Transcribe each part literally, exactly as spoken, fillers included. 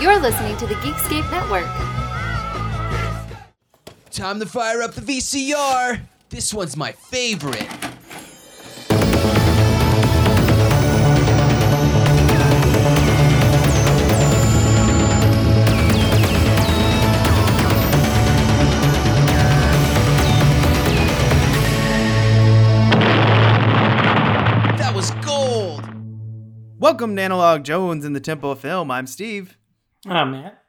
You're listening to the Geekscape Network. Time to fire up the V C R. This one's my favorite. Welcome to Analog Jones and the Temple of Film. I'm Steve. I'm Matt.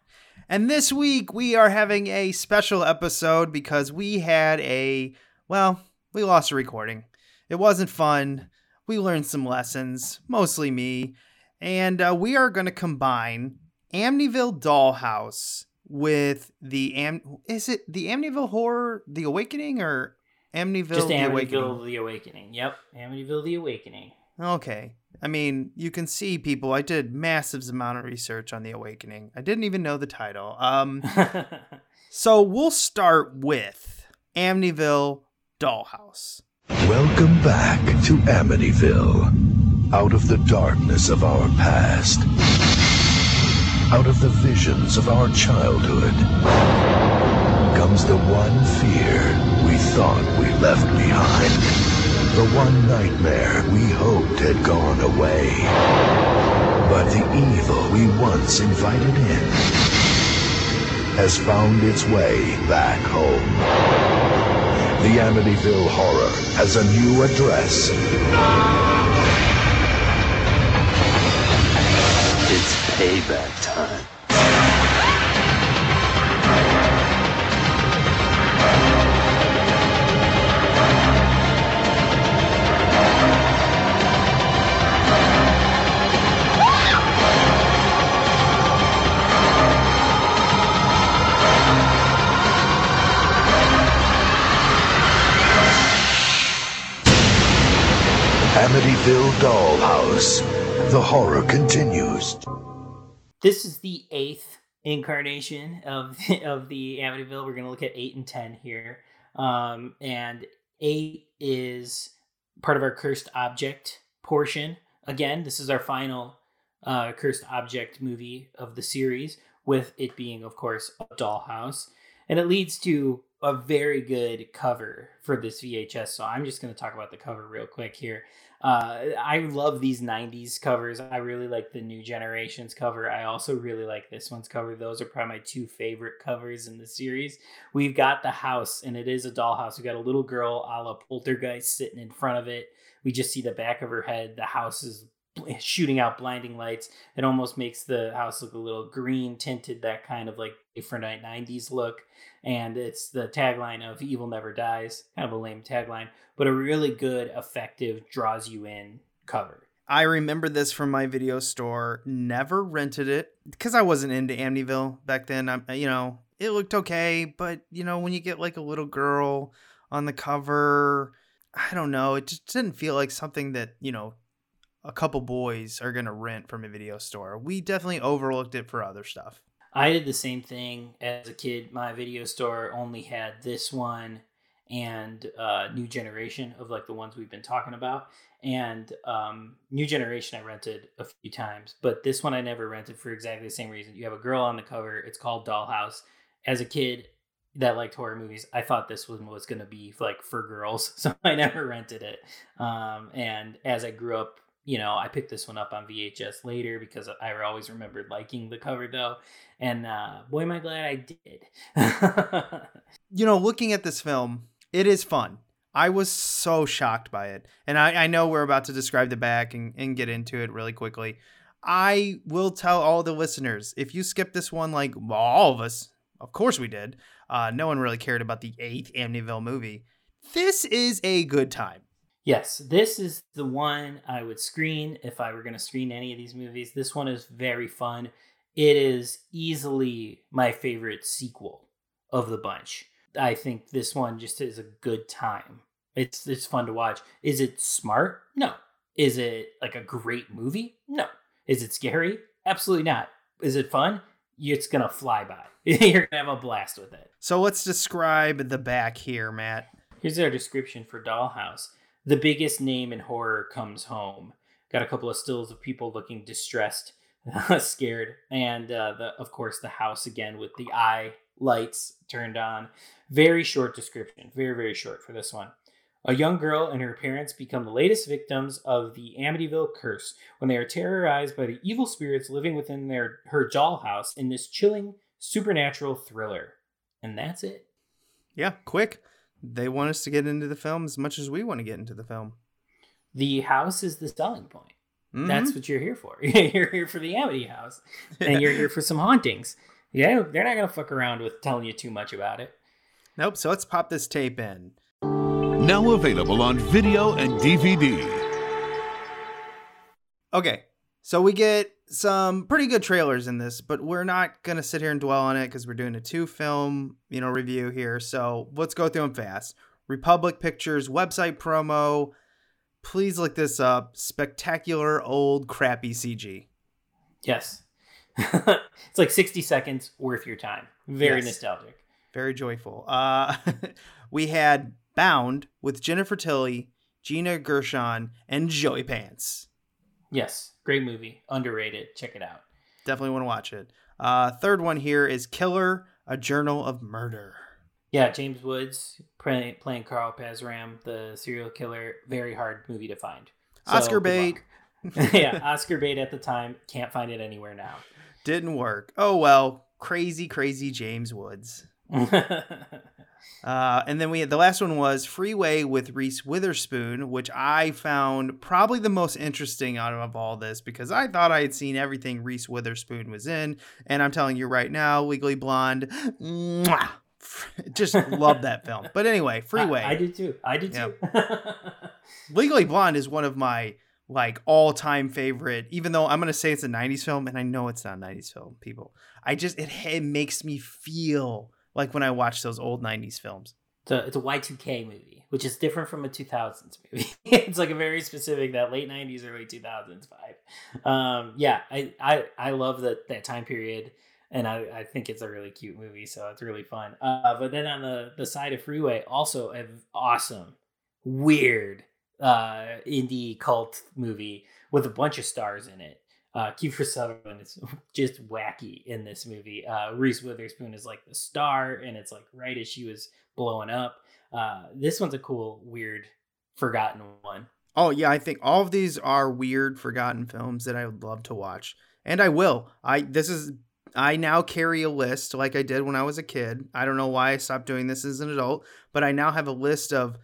And this week we are having a special episode because we had a, well, we lost a recording. It wasn't fun. We learned some lessons, mostly me. And uh, we are going to combine Amityville Dollhouse with the, Am- is it the Amityville Horror, The Awakening, or Amityville Just The Amityville Awakening? Amityville The Awakening. Yep. Amityville The Awakening. Okay. I mean, you can see, people, I did massive amount of research on The Awakening. I didn't even know the title. Um, so we'll start with Amityville Dollhouse. Welcome back to Amityville. Out of the darkness of our past. Out of the visions of our childhood. Comes the one fear we thought we left behind. The one nightmare we hoped had gone away. But the evil we once invited in has found its way back home. The Amityville Horror has a new address. It's payback time. Amityville Dollhouse. The horror continues. This is the eighth incarnation of, of the Amityville. We're going to look at eight and ten here. Um, and eight is part of our cursed object portion. Again, this is our final uh, cursed object movie of the series, with it being, of course, a dollhouse. And it leads to a very good cover for this V H S. So I'm just going to talk about the cover real quick here. Uh, I love these nineties covers. I really like the New Generation's cover. I also really like this one's cover. Those are probably my two favorite covers in the series. We've got the house, and it is a dollhouse. We've got a little girl a la Poltergeist sitting in front of it. We just see the back of her head. The house is shooting out blinding lights. It almost makes the house look a little green tinted, that kind of like different nineties look. And it's the tagline of "Evil Never Dies," kind of a lame tagline, but a really good, effective, draws you in cover. I remember this from my video store. Never rented it because I wasn't into Amityville back then. I'm, you know, it looked okay, but you know, when you get like a little girl on the cover, I don't know, it just didn't feel like something that, you know, a couple boys are going to rent from a video store. We definitely overlooked it for other stuff. I did the same thing as a kid. My video store only had this one and uh, New Generation, of like the ones we've been talking about. And um, New Generation I rented a few times, but this one I never rented for exactly the same reason. You have a girl on the cover. It's called Dollhouse. As a kid that liked horror movies, I thought this one was going to be like for girls, so I never rented it. Um, and as I grew up, you know, I picked this one up on V H S later because I always remembered liking the cover, though. And uh, boy, am I glad I did. You know, looking at this film, it is fun. I was so shocked by it. And I, I know we're about to describe the back and, and get into it really quickly. I will tell all the listeners, if you skip this one, like well, all of us, of course we did. Uh, no one really cared about the eighth Amityville movie. This is a good time. Yes, this is the one I would screen if I were going to screen any of these movies. This one is very fun. It is easily my favorite sequel of the bunch. I think this one just is a good time. It's it's fun to watch. Is it smart? No. Is it like a great movie? No. Is it scary? Absolutely not. Is it fun? It's going to fly by. You're going to have a blast with it. So let's describe the back here, Matt. Here's our description for Dollhouse. The biggest name in horror comes home. Got a couple of stills of people looking distressed. uh, scared. And uh, the, of course, the house again with the eye lights turned on. Very short description. Very, very short for this one. A young girl and her parents become the latest victims of the Amityville curse when they are terrorized by the evil spirits living within their her dollhouse in this chilling supernatural thriller. And that's it. Yeah, quick. They want us to get into the film as much as we want to get into the film. The house is the selling point. Mm-hmm. That's what you're here for. You're here for the Amity house. And you're here for some hauntings. Yeah, they're not going to fuck around with telling you too much about it. Nope, so let's pop this tape in. Now available on video and D V D. Okay, so we get some pretty good trailers in this, but we're not going to sit here and dwell on it because we're doing a two-film, you know, review here. So let's go through them fast. Republic Pictures website promo. Please look this up. Spectacular old crappy C G. Yes. It's like sixty seconds worth your time. Very yes. nostalgic. Very joyful. Uh, we had Bound with Jennifer Tilly, Gina Gershon, and Joey Pants. Yes, great movie, underrated. Check it out. Definitely want to watch it. Uh, third one here is Killer, A Journal of Murder. Yeah, James Woods play, playing Carl Pazram, the serial killer. Very hard movie to find. So, Oscar bait. Yeah, Oscar bait at the time. Can't find it anywhere now. Didn't work. Oh, well, crazy, crazy James Woods. Uh, and then we had the last one was Freeway with Reese Witherspoon, which I found probably the most interesting out of all this because I thought I had seen everything Reese Witherspoon was in. And I'm telling you right now, Legally Blonde, mwah, just love that film. But anyway, Freeway. I, I did too. I did too. Yeah. Legally Blonde is one of my like all time favorite, even though I'm going to say it's a nineties film and I know it's not a nineties film, people. I just, it, it makes me feel like when I watch those old nineties films. It's a, it's a Y two K movie, which is different from a two thousands movie. It's like a very specific, that late nineties, early two thousands vibe. Um, yeah, I, I, I love that, that time period. And I, I think it's a really cute movie. So it's really fun. Uh, but then on the, the side of Freeway, also an awesome, weird uh, indie cult movie with a bunch of stars in it. Uh, Kiefer Sutherland is just wacky in this movie. Uh, Reese Witherspoon is like the star, and it's like right as she was blowing up. Uh, this one's a cool, weird, forgotten one. Oh, yeah. I think all of these are weird, forgotten films that I would love to watch. And I will. I this is I now carry a list like I did when I was a kid. I don't know why I stopped doing this as an adult, but I now have a list of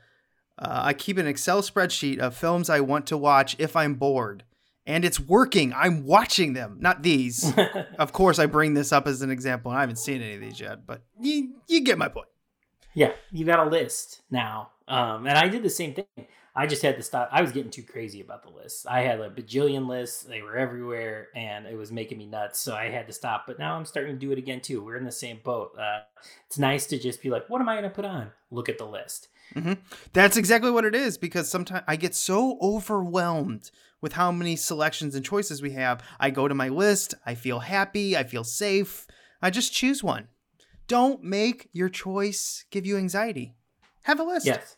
uh, I keep an Excel spreadsheet of films I want to watch if I'm bored. And it's working. I'm watching them. Not these. Of course, I bring this up as an example. And I haven't seen any of these yet, but you, you get my point. Yeah, you got a list now. Um, and I did the same thing. I just had to stop. I was getting too crazy about the lists. I had a bajillion lists. They were everywhere, and it was making me nuts. So I had to stop. But now I'm starting to do it again, too. We're in the same boat. Uh, it's nice to just be like, what am I going to put on? Look at the list. Mm-hmm. That's exactly what it is, because sometimes I get so overwhelmed with how many selections and choices we have. I go to my list. I feel happy. I feel safe. I just choose one. Don't make your choice give you anxiety. Have a list. Yes.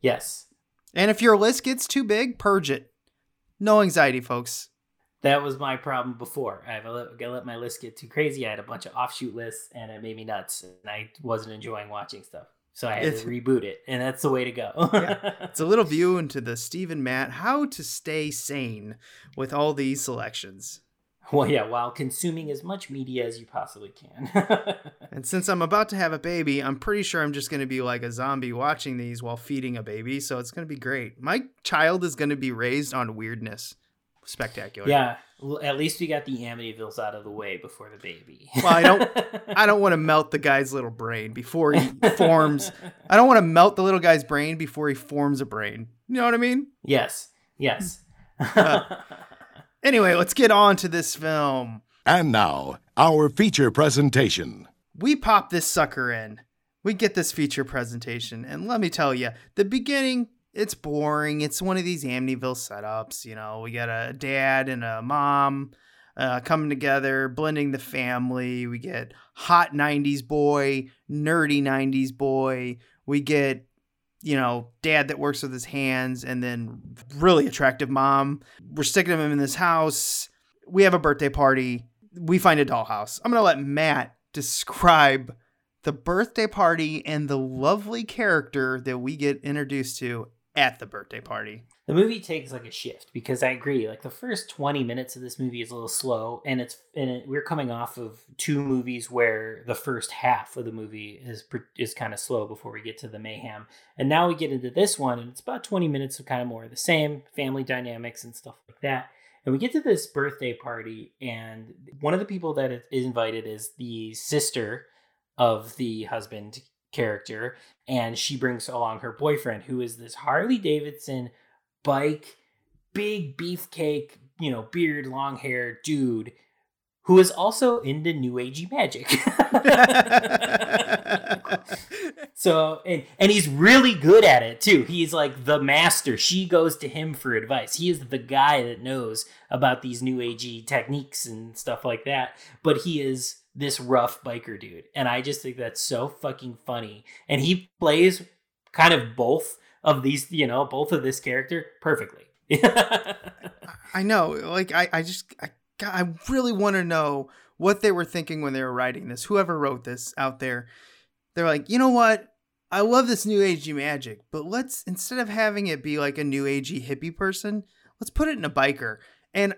Yes. And if your list gets too big, purge it. No anxiety, folks. That was my problem before. I let my list get too crazy. I had a bunch of offshoot lists, and it made me nuts. And I wasn't enjoying watching stuff. So I had it's, to reboot it, and that's the way to go. Yeah. It's a little view into the Steve and Matt, how to stay sane with all these selections. Well, yeah, while consuming as much media as you possibly can. And since I'm about to have a baby, I'm pretty sure I'm just going to be like a zombie watching these while feeding a baby. So it's going to be great. My child is going to be raised on weirdness. Spectacular. Yeah, at least we got the Amityvilles out of the way before the baby. Well, I don't I don't want to melt the guy's little brain before he forms. I don't want to melt the little guy's brain before he forms a brain. You know what I mean? Yes. Yes. uh, anyway, let's get on to this film. And now, our feature presentation. We pop this sucker in. We get this feature presentation. And let me tell you, the beginning... It's boring. It's one of these Amityville setups. You know, we got a dad and a mom uh, coming together, blending the family. We get hot nineties boy, nerdy nineties boy. We get, you know, dad that works with his hands and then really attractive mom. We're sticking him in this house. We have a birthday party. We find a dollhouse. I'm going to let Matt describe the birthday party and the lovely character that we get introduced to at the birthday party. The movie takes like a shift because I agree. Like the first twenty minutes of this movie is a little slow, and it's and it, we're coming off of two movies where the first half of the movie is is kind of slow before we get to the mayhem. And now we get into this one, and it's about twenty minutes of kind of more of the same family dynamics and stuff like that. And we get to this birthday party, and one of the people that is invited is the sister of the husband character, and she brings along her boyfriend, who is this Harley Davidson bike, big beefcake, you know, beard, long hair dude, who is also into new agey magic. So, and, and he's really good at it too. He's like the master. She goes to him for advice. He is the guy that knows about these new agey techniques and stuff like that. But he is this rough biker dude. And I just think that's so fucking funny. And he plays kind of both of these, you know, both of this character perfectly. I know. Like, I, I just, I, I really want to know what they were thinking when they were writing this. Whoever wrote this out there, they're like, you know what? I love this new agey magic, but let's, instead of having it be like a new agey hippie person, let's put it in a biker. And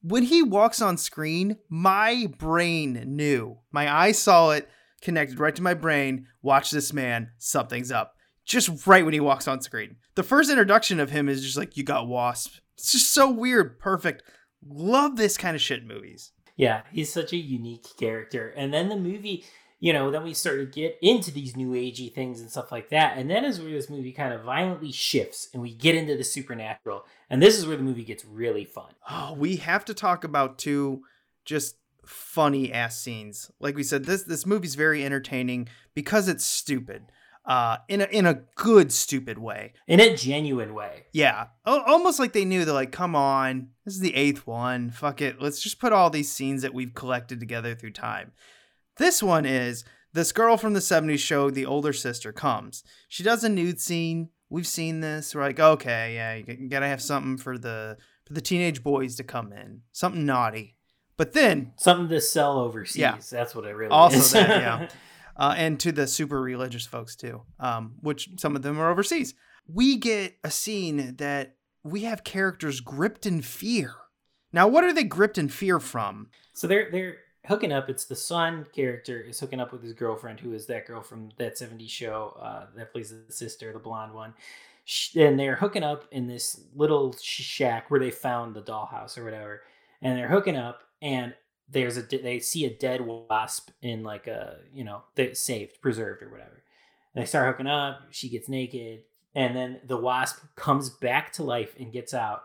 when he walks on screen, my brain knew. My eye saw it, connected right to my brain. Watch this man. Something's up. Just right when he walks on screen. The first introduction of him is just like, you got Wasp. It's just so weird. Perfect. Love this kind of shit in movies. Yeah, he's such a unique character. And then the movie, you know, then we start to get into these new agey things and stuff like that. And that is where this movie kind of violently shifts and we get into the supernatural. And this is where the movie gets really fun. Oh, we have to talk about two just funny ass scenes. Like we said, this this movie's very entertaining because it's stupid. Uh, in a in a good stupid way, in a genuine way. Yeah, o- almost like they knew. They're like, come on, this is the eighth one. Fuck it, let's just put all these scenes that we've collected together through time. This one is this girl from the seventies show. The older sister comes. She does a nude scene. We've seen this. We're like, okay, yeah, you gotta have something for the for the teenage boys to come in, something naughty. But then something to sell overseas. Yeah. That's what it really also is. Also, yeah. Uh, and to the super religious folks too, um, which some of them are overseas. We get a scene that we have characters gripped in fear. Now, what are they gripped in fear from? So they're they're hooking up. It's the son character is hooking up with his girlfriend, who is that girl from That seventies Show uh, that plays the sister, the blonde one. She, and they're hooking up in this little shack where they found the dollhouse or whatever. And they're hooking up and There's a they see a dead wasp in like a, you know, they're saved, preserved or whatever. And they start hooking up. She gets naked. And then the wasp comes back to life and gets out.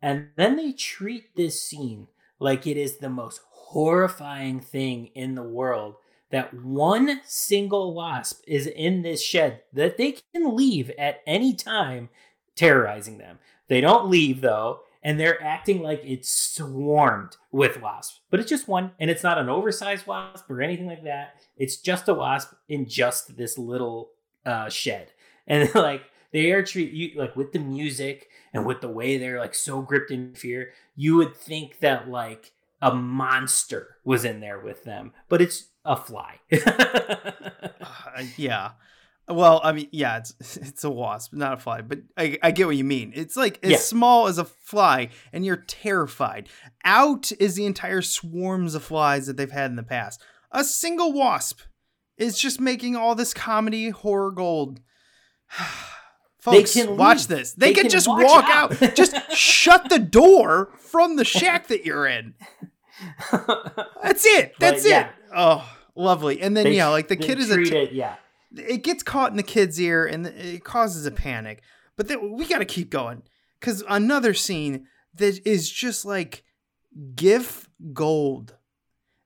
And then they treat this scene like it is the most horrifying thing in the world. That one single wasp is in this shed that they can leave at any time, terrorizing them. They don't leave, though. And they're acting like it's swarmed with wasps. But it's just one. And it's not an oversized wasp or anything like that. It's just a wasp in just this little uh, shed. And like they are treat you like with the music and with the way they're like so gripped in fear, you would think that like a monster was in there with them. But it's a fly. uh, yeah. Well, I mean, yeah, it's it's a wasp, not a fly, but I, I get what you mean. It's like as yeah. small as a fly, and you're terrified. Out is the entire swarms of flies that they've had in the past. A single wasp is just making all this comedy horror gold. Folks, they can watch leave. this. They, they can, can just walk, walk out. out. Just shut the door from the shack that you're in. That's it. That's but, it. Yeah. Oh, lovely. And then, they, yeah, like the kid is a... T- it, yeah. It gets caught in the kid's ear and it causes a panic. But then we got to keep going because another scene that is just like GIF gold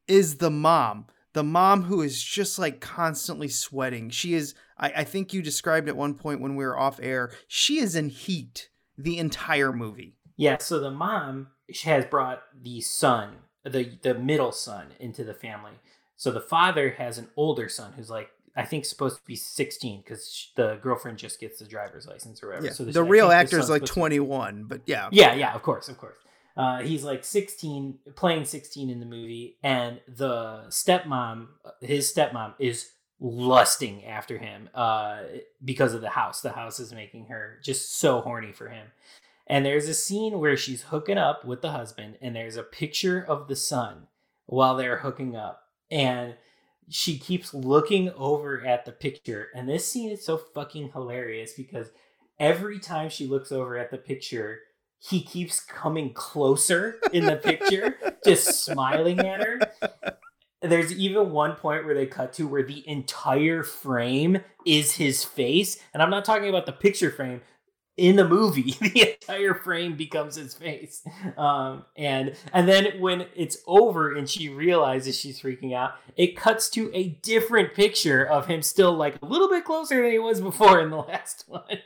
is the mom. The mom who is just like constantly sweating. She is, I, I think you described at one point when we were off air, she is in heat the entire movie. Yeah, so the mom has brought the son, the, the middle son into the family. So the father has an older son who's like, I think supposed to be sixteen because the girlfriend just gets the driver's license or whatever. Yeah. So the real actor is like twenty-one, but yeah. Yeah, yeah, of course, of course. Uh, he's like sixteen, playing sixteen in the movie, and the stepmom, his stepmom, is lusting after him uh, because of the house. The house is making her just so horny for him. And there's a scene where she's hooking up with the husband, and there's a picture of the son while they're hooking up. And she keeps looking over at the picture. And this scene is so fucking hilarious because every time she looks over at the picture, he keeps coming closer in the picture, just smiling at her. There's even one point where they cut to where the entire frame is his face. And I'm not talking about the picture frame. In the movie, the entire frame becomes his face. Um, and and then when it's over and she realizes she's freaking out, it cuts to a different picture of him still like a little bit closer than he was before in the last one.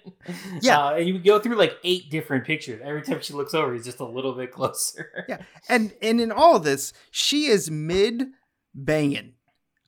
Yeah. Uh, and you go through like eight different pictures. Every time she looks over, he's just a little bit closer. Yeah. And, and in all of this, she is mid banging.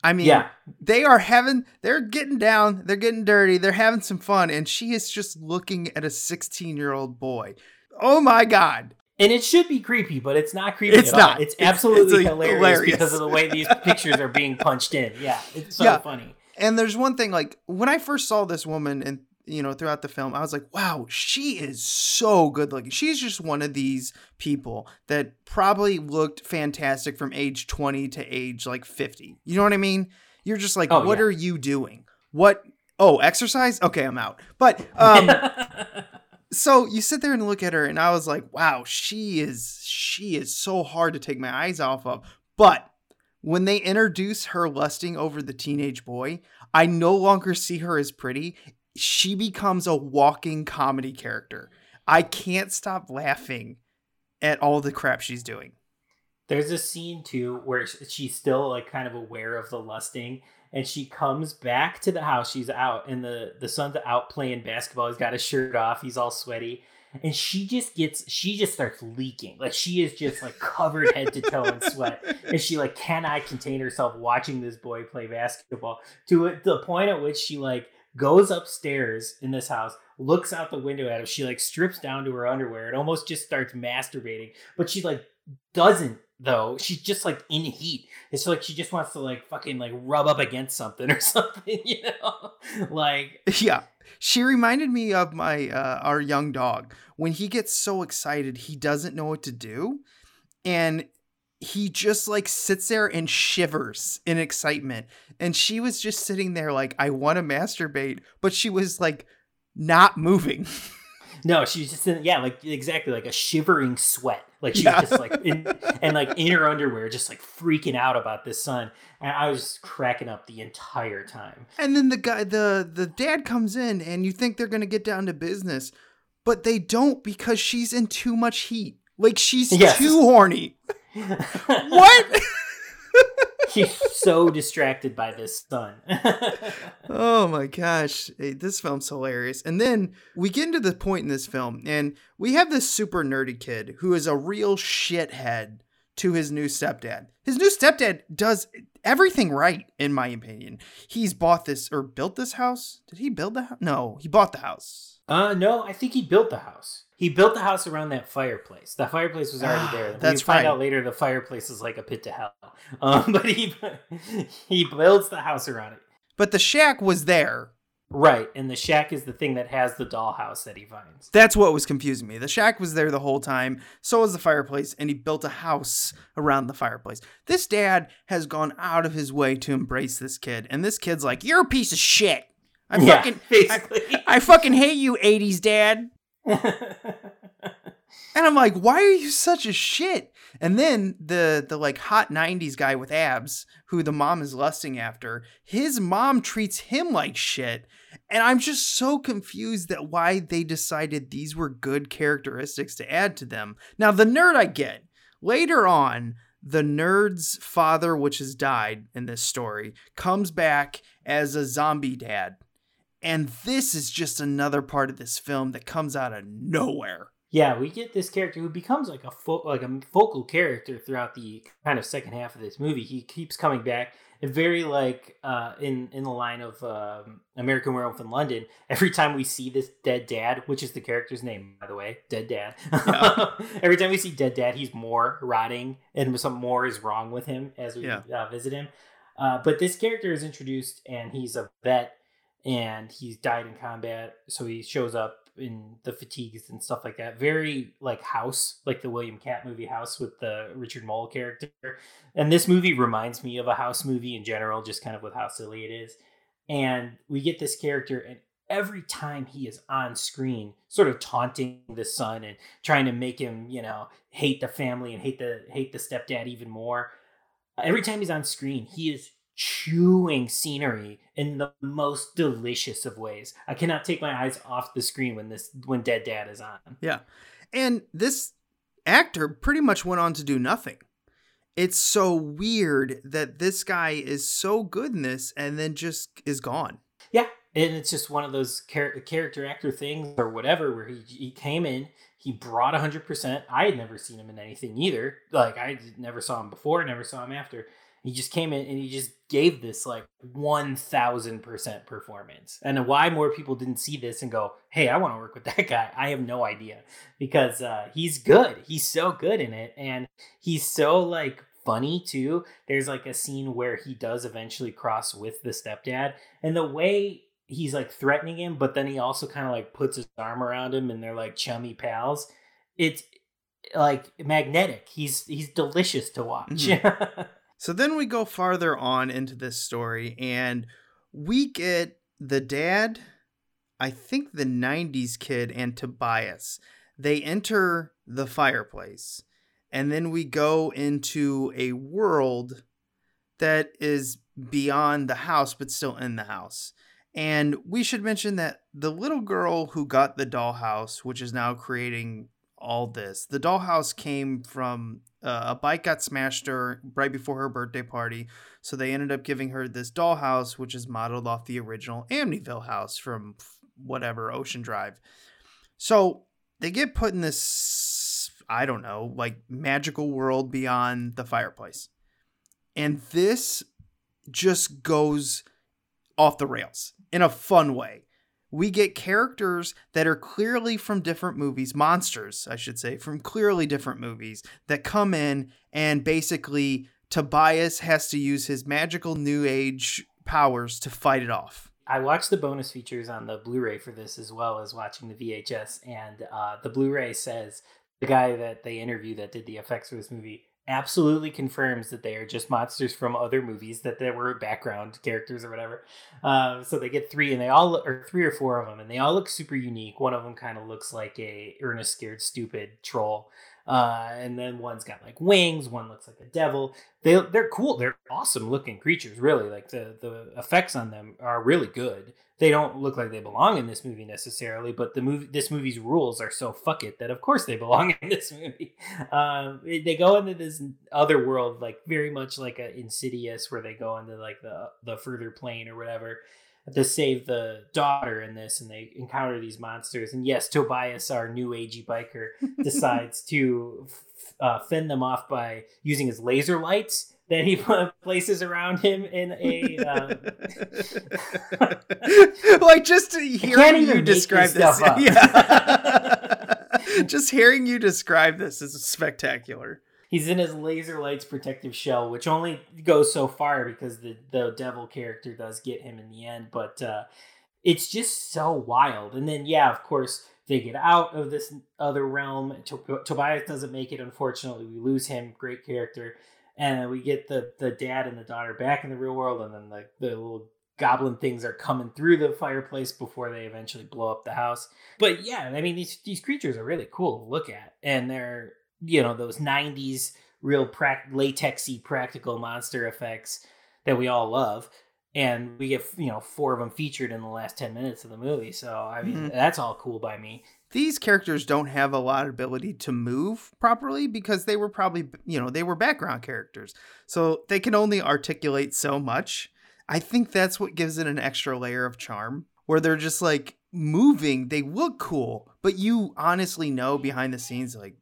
I mean, yeah. they are having, they're getting down, they're getting dirty, they're having some fun, and she is just looking at a sixteen-year-old boy. Oh my God. And it should be creepy, but it's not creepy it's at not. all. It's, it's absolutely it's hilarious, hilarious because of the way these pictures are being punched in. Yeah, it's so yeah. funny. And there's one thing, like, when I first saw this woman and, you know, throughout the film, I was like, wow, she is so good looking. She's just one of these people that probably looked fantastic from age twenty to age like fifty. You know what I mean? You're just like, oh, what yeah. are you doing? What? Oh, exercise? Okay, I'm out. But um, so you sit there and look at her and I was like, wow, she is, she is so hard to take my eyes off of. But when they introduce her lusting over the teenage boy, I no longer see her as pretty. She becomes a walking comedy character. I can't stop laughing at all the crap she's doing. There's a scene too where she's still like kind of aware of the lusting, and she comes back to the house. She's out, and the the son's out playing basketball. He's got his shirt off. He's all sweaty, and she just gets she just starts leaking. Like she is just like covered head to toe in sweat, and she like cannot contain herself watching this boy play basketball to the point at which she like. goes upstairs in this house, looks out the window at him. She like strips down to her underwear and almost just starts masturbating. But she like doesn't though. She's just like in heat. It's like she just wants to like fucking like rub up against something or something, you know? Like yeah. She reminded me of my uh, our young dog. When he gets so excited, he doesn't know what to do, and he just like sits there and shivers in excitement. And she was just sitting there like, I want to masturbate, but she was like not moving. No, she's just in, yeah, like exactly like a shivering sweat. Like she yeah. was just like, in, and like in her underwear, just like freaking out about this son. And I was just cracking up the entire time. And then the guy, the, the dad comes in and you think they're going to get down to business, but they don't because she's in too much heat. Like she's yes. too horny. What? She's so distracted by this son. Oh my gosh. Hey, this film's hilarious. And then we get into the point in this film, and we have this super nerdy kid who is a real shithead to his new stepdad. His new stepdad does everything right, in my opinion. He's bought this or built this house. Did he build the house? No, he bought the house. Uh, no, I think he built the house. He built the house around that fireplace. The fireplace was already there. That's we find right. out later the fireplace is like a pit to hell. Um, but he he builds the house around it. But the shack was there. Right, and the shack is the thing that has the dollhouse that he finds. That's what was confusing me. The shack was there the whole time. So was the fireplace, and he built a house around the fireplace. This dad has gone out of his way to embrace this kid, and this kid's like, "You're a piece of shit. I yeah, fucking basically. I, I fucking hate you, eighties dad." And I'm like, why are you such a shit? And then the the like hot nineties guy with abs who the mom is lusting after, his mom treats him like shit, and I'm just so confused that why they decided these were good characteristics to add to them. Now the nerd I get later on. The nerd's father, which has died in this story, comes back as a zombie dad. And this is just another part of this film that comes out of nowhere. Yeah, we get this character who becomes like a fo- like a focal character throughout the kind of second half of this movie. He keeps coming back, and very like uh, in in the line of um, American Werewolf in London. Every time we see this dead dad, which is the character's name, by the way, dead dad. Yeah. Every time we see dead dad, he's more rotting, and some more is wrong with him as we yeah. uh, visit him. Uh, but this character is introduced, and he's a vet, and he's died in combat, so he shows up in the fatigues and stuff like that. Very like House, like the William Katt movie House with the Richard Moll character. And this movie reminds me of a House movie in general, just kind of with how silly it is. And we get this character, and every time he is on screen, sort of taunting the son and trying to make him, you know, hate the family and hate the hate the stepdad even more. Every time he's on screen, he is chewing scenery in the most delicious of ways. I cannot take my eyes off the screen when this when Dead Dad is on. Yeah. And this actor pretty much went on to do nothing. It's so weird that this guy is so good in this and then just is gone. Yeah. And it's just one of those char- character actor things or whatever, where he he came in, he brought one hundred percent. I had never seen him in anything either. Like, I never saw him before, never saw him after. He just came in and he just gave this like one thousand percent performance. And why more people didn't see this and go, hey, I want to work with that guy, I have no idea, because uh, he's good. He's so good in it. And he's so like funny too. There's like a scene where he does eventually cross with the stepdad, and the way he's like threatening him, but then he also kind of like puts his arm around him and they're like chummy pals. It's like magnetic. He's, he's delicious to watch. Mm-hmm. So then we go farther on into this story, and we get the dad, I think the nineties kid, and Tobias. They enter the fireplace, and then we go into a world that is beyond the house, but still in the house. And we should mention that the little girl who got the dollhouse, which is now creating all this, the dollhouse came from... Uh, a bike got smashed her right before her birthday party, so they ended up giving her this dollhouse, which is modeled off the original Amityville house from whatever, Ocean Drive. So they get put in this, I don't know, like magical world beyond the fireplace. And this just goes off the rails in a fun way. We get characters that are clearly from different movies, monsters, I should say, from clearly different movies that come in, and basically Tobias has to use his magical new age powers to fight it off. I watched the bonus features on the Blu-ray for this as well as watching the V H S, and uh, the Blu-ray says the guy that they interviewed that did the effects for this movie absolutely confirms that they are just monsters from other movies, that there were background characters or whatever. Uh, so they get three, and they all or three or four of them, and they all look super unique. One of them kind of looks like a Ernest Scared Stupid troll, uh, and then one's got like wings. One looks like a devil. They they're cool. They're awesome looking creatures. Really, like the the effects on them are really good. They don't look like they belong in this movie necessarily, but the movie this movie's rules are so fuck it that of course they belong in this movie. Um, they go into this other world, like very much like a Insidious, where they go into like the the further plane or whatever, to save the daughter in this, and they encounter these monsters. And yes, Tobias, our new agey biker, decides to f- uh, fend them off by using his laser lights that he places around him in a... Um... like, just to hear you describe this... Yeah. Just hearing you describe this is spectacular. He's in his laser lights protective shell, which only goes so far because the, the devil character does get him in the end. But uh, it's just so wild. And then, yeah, of course, they get out of this other realm. Tob- Tobias doesn't make it, unfortunately. We lose him. Great character. And we get the, the dad and the daughter back in the real world. And then the, the little goblin things are coming through the fireplace before they eventually blow up the house. But yeah, I mean, these, these creatures are really cool to look at. And they're, you know, those nineties real pra- latexy practical monster effects that we all love. And we get, you know, four of them featured in the last ten minutes of the movie. So, I mean, mm-hmm. That's all cool by me. These characters don't have a lot of ability to move properly because they were probably, you know, they were background characters. So they can only articulate so much. I think that's what gives it an extra layer of charm, where they're just like, moving, they look cool, but you honestly know behind the scenes, like,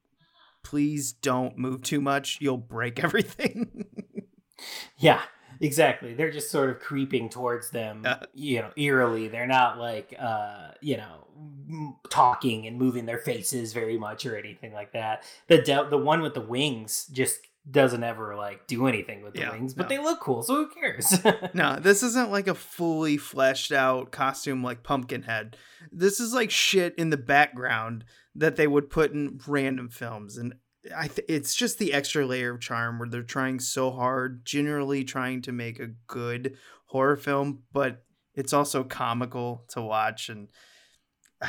please don't move too much. You'll break everything. Yeah, exactly. They're just sort of creeping towards them, uh, you know, eerily. They're not like, uh, you know, m- talking and moving their faces very much or anything like that. The de- the one with the wings just doesn't ever like do anything with the yeah, wings, but no. They look cool, so who cares? No, this isn't like a fully fleshed out costume like Pumpkinhead. This is like shit in the background that they would put in random films, and I th- it's just the extra layer of charm where they're trying so hard, generally trying to make a good horror film, but it's also comical to watch, and uh,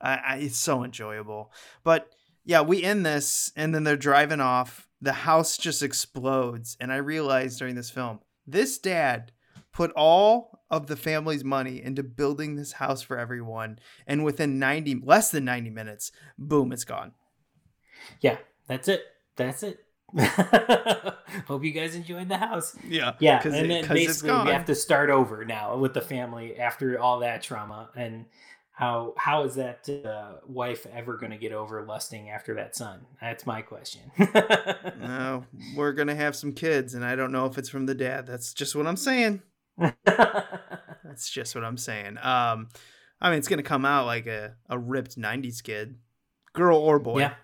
I, I, it's so enjoyable. But yeah, we end this, and then they're driving off. The house just explodes, and I realized during this film, this dad put all of the family's money into building this house for everyone, and within ninety, less than ninety minutes, boom, it's gone. Yeah, that's it. That's it. Hope you guys enjoyed the house. Yeah. Yeah. And then it, basically we have to start over now with the family after all that trauma. And how how is that uh, wife ever going to get over lusting after that son? That's my question. No, we're going to have some kids, and I don't know if it's from the dad. That's just what I'm saying. That's just what I'm saying. Um, I mean, it's going to come out like a, a ripped nineties kid, girl or boy. Yeah.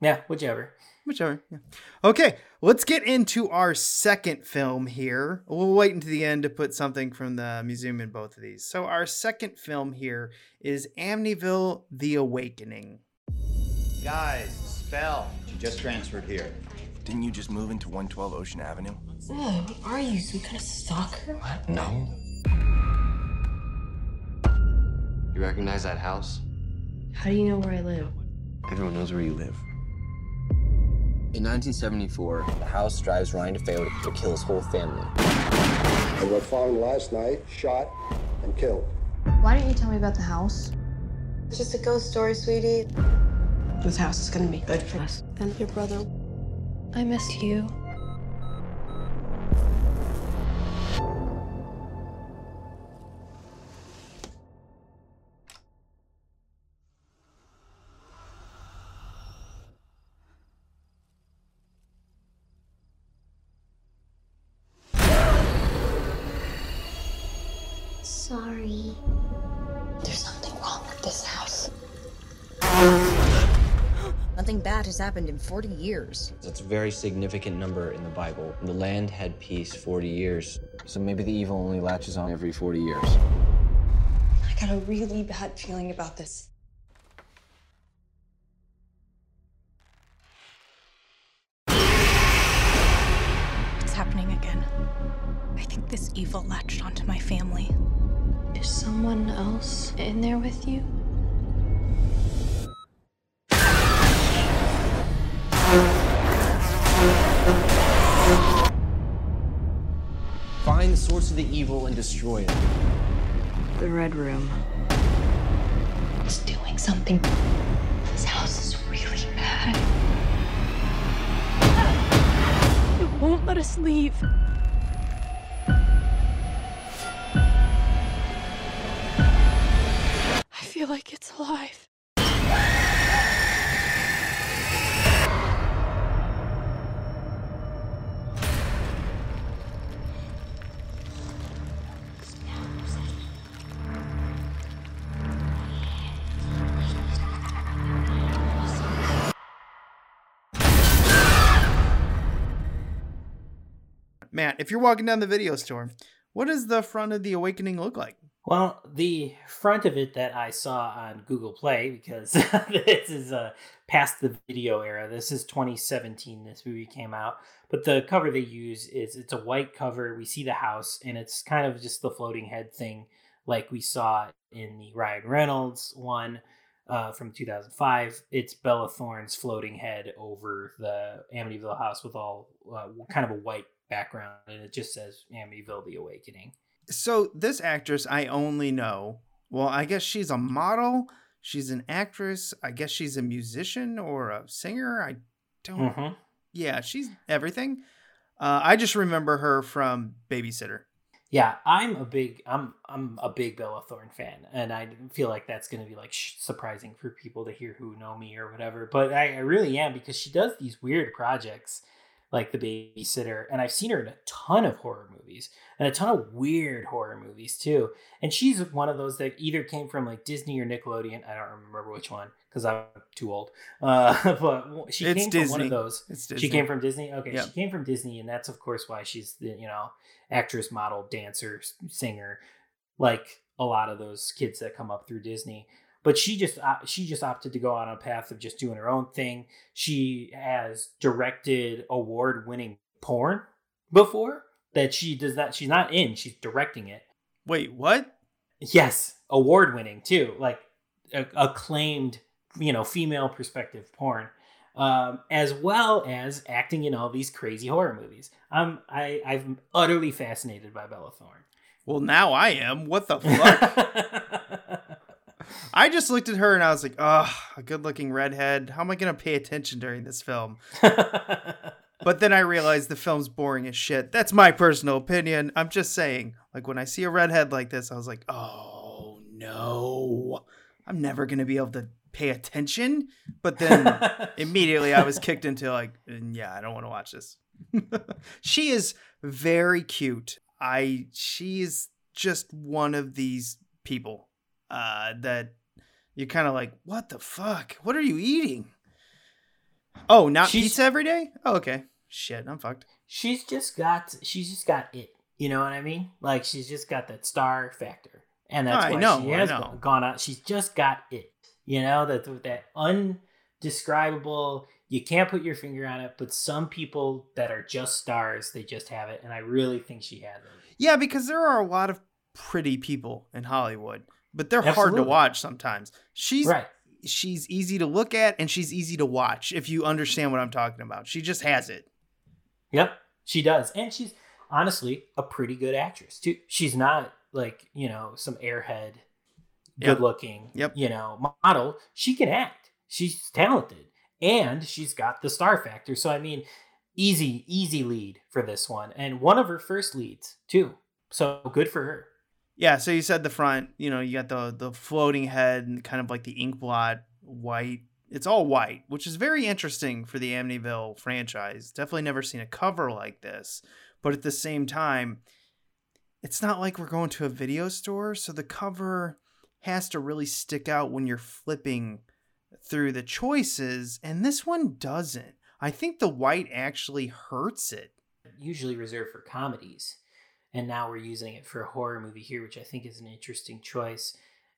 Yeah, whichever. Whichever, yeah. Okay, let's get into our second film here. We'll wait until the end to put something from the museum in both of these. So our second film here is Amityville: The Awakening. Guys, Spell, she just transferred here. Didn't you just move into one twelve Ocean Avenue? Ugh, what are you, some kind of stalker? What? No. You recognize that house? How do you know where I live? Everyone knows where you live. In nineteen seventy-four, the house drives Ryan DeFeo to kill his whole family. I was found last night, shot, and killed. Why didn't you tell me about the house? It's just a ghost story, sweetie. This house is gonna be good for us. And your brother. I missed you. Sorry. There's something wrong with this house. Nothing bad has happened in forty years. That's a very significant number in the Bible. The land had peace forty years. So maybe the evil only latches on every forty years. I got a really bad feeling about this. It's happening again. I think this evil latched onto my family. Is someone else in there with you? Find the source of the evil and destroy it. The Red Room. It's doing something. This house is really mad. It won't let us leave. I feel like it's alive. Matt, if you're walking down the video store, what does the front of The Awakening look like? Well, the front of it that I saw on Google Play, because this is uh, past the video era. This is twenty seventeen, this movie came out. But the cover they use is, it's a white cover. We see the house, and it's kind of just the floating head thing like we saw in the Ryan Reynolds one uh, from two thousand five. It's Bella Thorne's floating head over the Amityville house with all uh, kind of a white background. And it just says Amityville: The Awakening. So this actress I only know, well, I guess she's a model, she's an actress, I guess she's a musician or a singer, I don't, mm-hmm. Yeah, she's everything. Uh, I just remember her from Babysitter. Yeah, I'm a big I'm I'm a big Bella Thorne fan, and I feel like that's going to be like sh- surprising for people to hear who know me or whatever. But I, I really am, because she does these weird projects like The Babysitter, and I've seen her in a ton of horror movies and a ton of weird horror movies too. And she's one of those that either came from like Disney or Nickelodeon. I don't remember which one because I'm too old. Uh, but she it's came Disney. from one of those. It's Disney. She came from Disney. Okay, yep. She came from Disney, and that's of course why she's the, you know. actress, model, dancer, singer, like a lot of those kids that come up through Disney. But she just she just opted to go on a path of just doing her own thing. She has directed award-winning porn before that she does not she's not in. She's directing it. Wait, what? Yes, award-winning too, like acclaimed, you know, female perspective porn. Um, as well as acting in all these crazy horror movies. I'm I I'm utterly fascinated by Bella Thorne. Well, now I am. What the fuck? I just looked at her and I was like, oh, a good-looking redhead. How am I gonna pay attention during this film? But then I realized the film's boring as shit. That's my personal opinion. I'm just saying, like, when I see a redhead like this, I was like, oh no, I'm never gonna be able to pay attention. But then immediately I was kicked into like, yeah, I don't want to watch this. She is very cute. I she is just one of these people uh that you're kind of like, what the fuck, what are you eating? Oh, not she's, pizza every day. Oh, okay, shit, I'm fucked. She's just got she's just got it, you know what I mean? Like, she's just got that star factor, and that's I why know, she has gone out. She's just got it. You know, that that undescribable, you can't put your finger on it, but some people that are just stars, they just have it. And I really think she had it. Yeah, because there are a lot of pretty people in Hollywood, but they're Absolutely. hard to watch sometimes. She's right. She's easy to look at, and she's easy to watch, if you understand what I'm talking about. She just has it. Yep, she does. And she's honestly a pretty good actress, too. She's not like, you know, some airhead. Good looking, yep. you know, model. She can act. She's talented, and she's got the star factor. So I mean, easy, easy lead for this one, and one of her first leads too. So good for her. Yeah. So you said the front. You know, you got the the floating head and kind of like the ink blot white. It's all white, which is very interesting for the Amityville franchise. Definitely never seen a cover like this. But at the same time, it's not like we're going to a video store, so the cover has to really stick out when you're flipping through the choices, and this one doesn't. I think the white actually hurts it. Usually reserved for comedies, and now we're using it for a horror movie here, which I think is an interesting choice.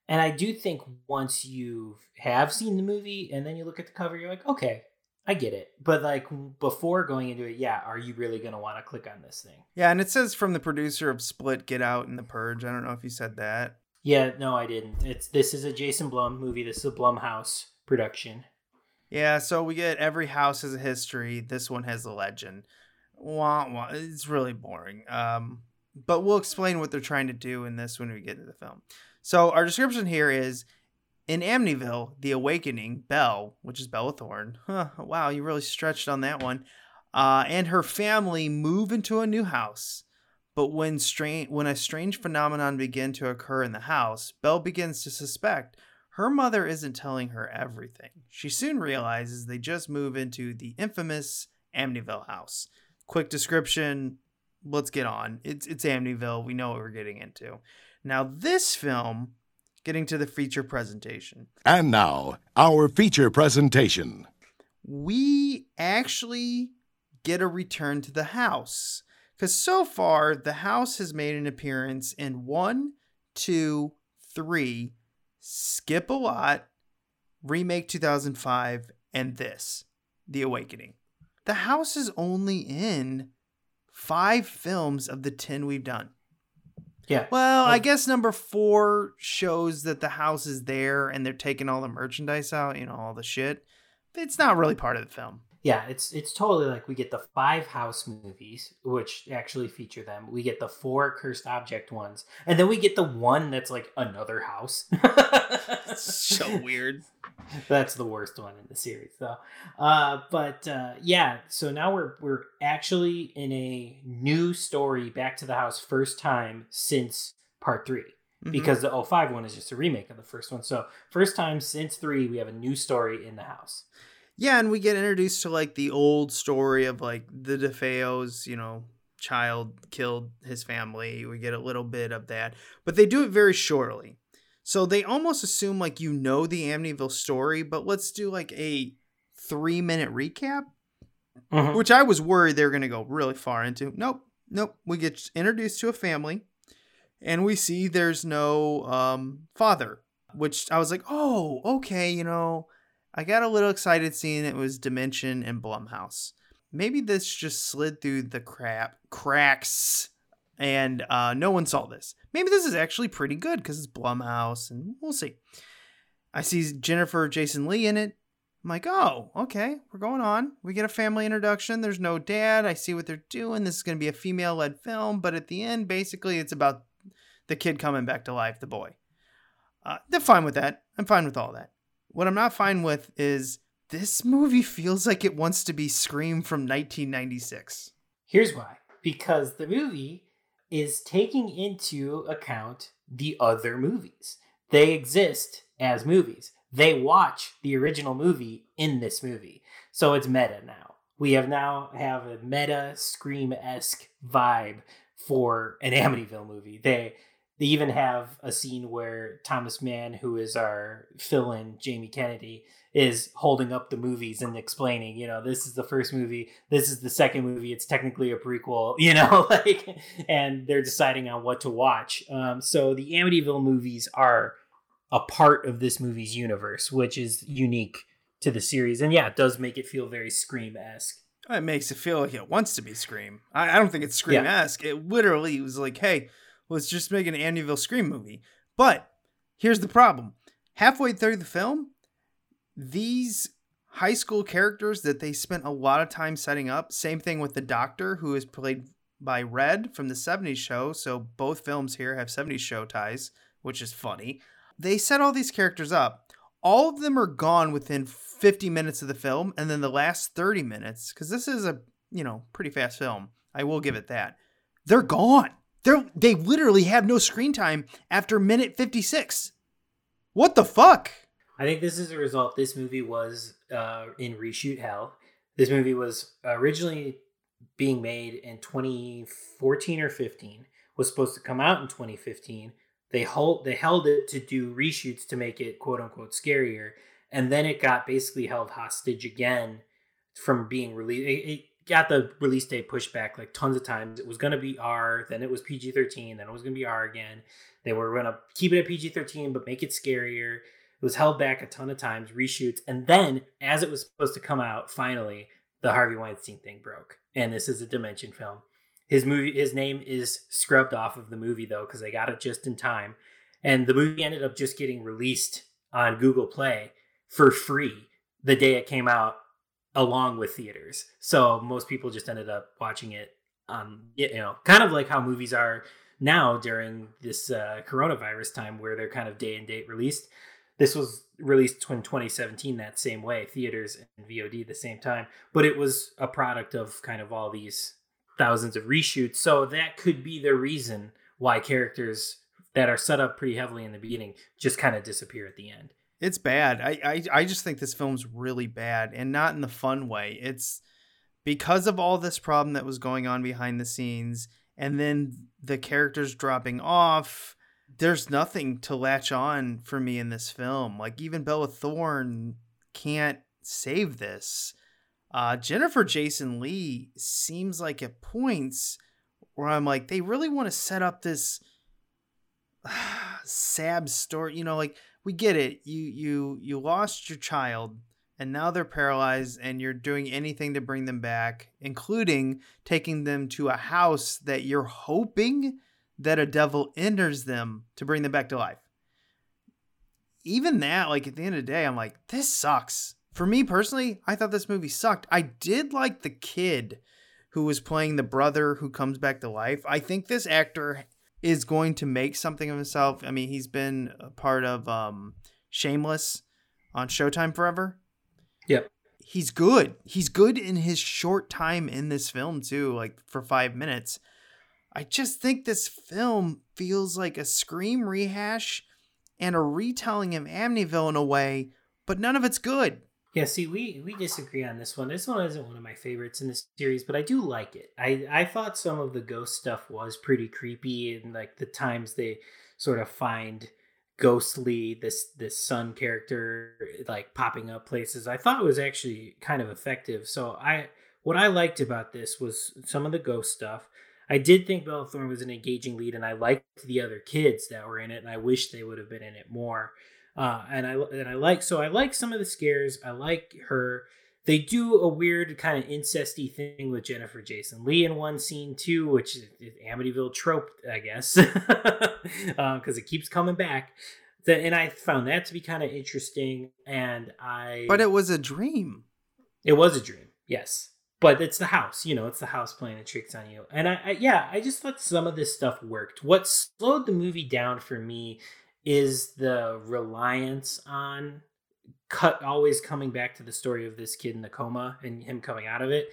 And I do think once you have seen the movie and then you look at the cover, you're like, okay, I get it. But like before going into it, yeah, are you really going to want to click on this thing? Yeah, and it says from the producer of Split, Get Out, and The Purge. I don't know if you said that. Yeah, no, I didn't. It's This is a Jason Blum movie. This is a Blumhouse production. Yeah, so we get every house has a history. This one has a legend. Wah, wah. It's really boring. Um, but we'll explain what they're trying to do in this when we get to the film. So our description here is, in Amityville, The Awakening, Belle, which is Bella Thorne. Huh, wow, you really stretched on that one. Uh, and her family move into a new house. But when strange, when a strange phenomenon begins to occur in the house, Belle begins to suspect her mother isn't telling her everything. She soon realizes they just move into the infamous Amityville house. Quick description. Let's get on. It's it's Amityville. We know what we're getting into. Now this film, getting to the feature presentation. And now, our feature presentation. We actually get a return to the house. Because so far, the house has made an appearance in one, two, three, Skip a Lot, Remake two thousand five, and this, The Awakening. The house is only in five films of the ten we've done. Yeah. Well, I guess number four shows that the house is there and they're taking all the merchandise out, you know, all the shit. But it's not really part of the film. Yeah, it's it's totally like we get the five house movies, which actually feature them. We get the four cursed object ones. And then we get the one that's like another house. So weird. That's the worst one in the series, though. Uh, but uh, yeah, so now we're we're actually in a new story, Back to the House, first time since part three, mm-hmm. because the oh five one is just a remake of the first one. So first time since three, we have a new story in the house. Yeah, and we get introduced to like the old story of like the DeFeos, you know, child killed his family. We get a little bit of that, but they do it very shortly. So they almost assume, like, you know the Amityville story, but let's do, like, a three-minute recap, mm-hmm. which I was worried they were going to go really far into. Nope, nope. We get introduced to a family, and we see there's no um, father, which I was like, oh, okay, you know, I got a little excited seeing it was Dimension and Blumhouse. Maybe this just slid through the crap cracks. And uh, no one saw this. Maybe this is actually pretty good because it's Blumhouse, and we'll see. I see Jennifer Jason Leigh in it. I'm like, oh, okay, we're going on. We get a family introduction. There's no dad. I see what they're doing. This is going to be a female-led film. But at the end, basically, it's about the kid coming back to life, the boy. Uh, they're fine with that. I'm fine with all that. What I'm not fine with is this movie feels like it wants to be Scream from nineteen ninety-six. Here's why. Because the movie is taking into account the other movies. They exist as movies. They watch the original movie in this movie. So it's meta now. We have now have a meta Scream-esque vibe for an Amityville movie. They they even have a scene where Thomas Mann, who is our fill-in Jamie Kennedy, is holding up the movies and explaining, you know, this is the first movie, this is the second movie, it's technically a prequel, you know, like, and they're deciding on what to watch. Um, so the Amityville movies are a part of this movie's universe, which is unique to the series. And yeah, it does make it feel very Scream-esque. It makes it feel like it wants to be Scream. I, I don't think it's Scream-esque. Yeah. It literally was like, hey, let's just make an Amityville Scream movie. But here's the problem. Halfway through the film, these high school characters that they spent a lot of time setting up, same thing with the doctor, who is played by Red from the seventies Show. So both films here have seventies Show ties, which is funny. They set all these characters up. All of them are gone within fifty minutes of the film. And then the last thirty minutes, because this is a, you know, pretty fast film. I will give it that. They're gone. They're, they literally have no screen time after minute fifty-six. What the fuck? I think this is a result. This movie was uh, in reshoot hell. This movie was originally being made in twenty fourteen or fifteen, was supposed to come out in twenty fifteen. They, hold, they held it to do reshoots to make it quote unquote scarier. And then it got basically held hostage again from being released. It, it, got the release date pushed back like tons of times. It was going to be R, then it was P G thirteen, then it was going to be R again. They were going to keep it at P G thirteen, but make it scarier. It was held back a ton of times, reshoots. And then as it was supposed to come out, finally, the Harvey Weinstein thing broke. And this is a Dimension film. His movie, his name is scrubbed off of the movie though, because they got it just in time. And the movie ended up just getting released on Google Play for free the day it came out, along with theaters. So most people just ended up watching it um you know, kind of like how movies are now during this uh coronavirus time, where they're kind of day and date released. This was released in twenty seventeen that same way, theaters and V O D the same time, but it was a product of kind of all these thousands of reshoots. So that could be the reason why characters that are set up pretty heavily in the beginning just kind of disappear at the end. It's bad. I, I I just think this film's really bad, and not in the fun way. It's because of all this problem that was going on behind the scenes, and then the characters dropping off. There's nothing to latch on for me in this film. Like, even Bella Thorne can't save this. Uh, Jennifer Jason Leigh seems like at points where I'm like, they really want to set up this sad story, you know, like, we get it. You you you lost your child, and now they're paralyzed, and you're doing anything to bring them back, including taking them to a house that you're hoping that a devil enters them to bring them back to life. Even that, like, at the end of the day, I'm like, this sucks. For me personally, I thought this movie sucked. I did like the kid who was playing the brother who comes back to life. I think this actor is going to make something of himself. I mean, he's been a part of um, Shameless. on Showtime Forever. Yep. He's good. He's good in his short time in this film too, like for five minutes. I just think this film feels like a Scream rehash and a retelling of Amityville in a way, but none of it's good. Yeah, see, we, we disagree on this one. This one isn't one of my favorites in this series, but I do like it. I, I thought some of the ghost stuff was pretty creepy, and like the times they sort of find ghostly this this son character like popping up places, I thought it was actually kind of effective. So I what I liked about this was some of the ghost stuff. I did think Bella Thorne was an engaging lead, and I liked the other kids that were in it, and I wish they would have been in it more. Uh, and I and I like so I like some of the scares. I like her. They do a weird kind of incesty thing with Jennifer Jason Leigh in one scene too, which is Amityville trope, I guess, because uh, it keeps coming back. The, and I found that to be kind of interesting. And I but it was a dream. It was a dream, yes. But it's the house, you know, it's the house playing the tricks on you. And I, I yeah, I just thought some of this stuff worked. What slowed the movie down for me is the reliance on cut always coming back to the story of this kid in the coma and him coming out of it.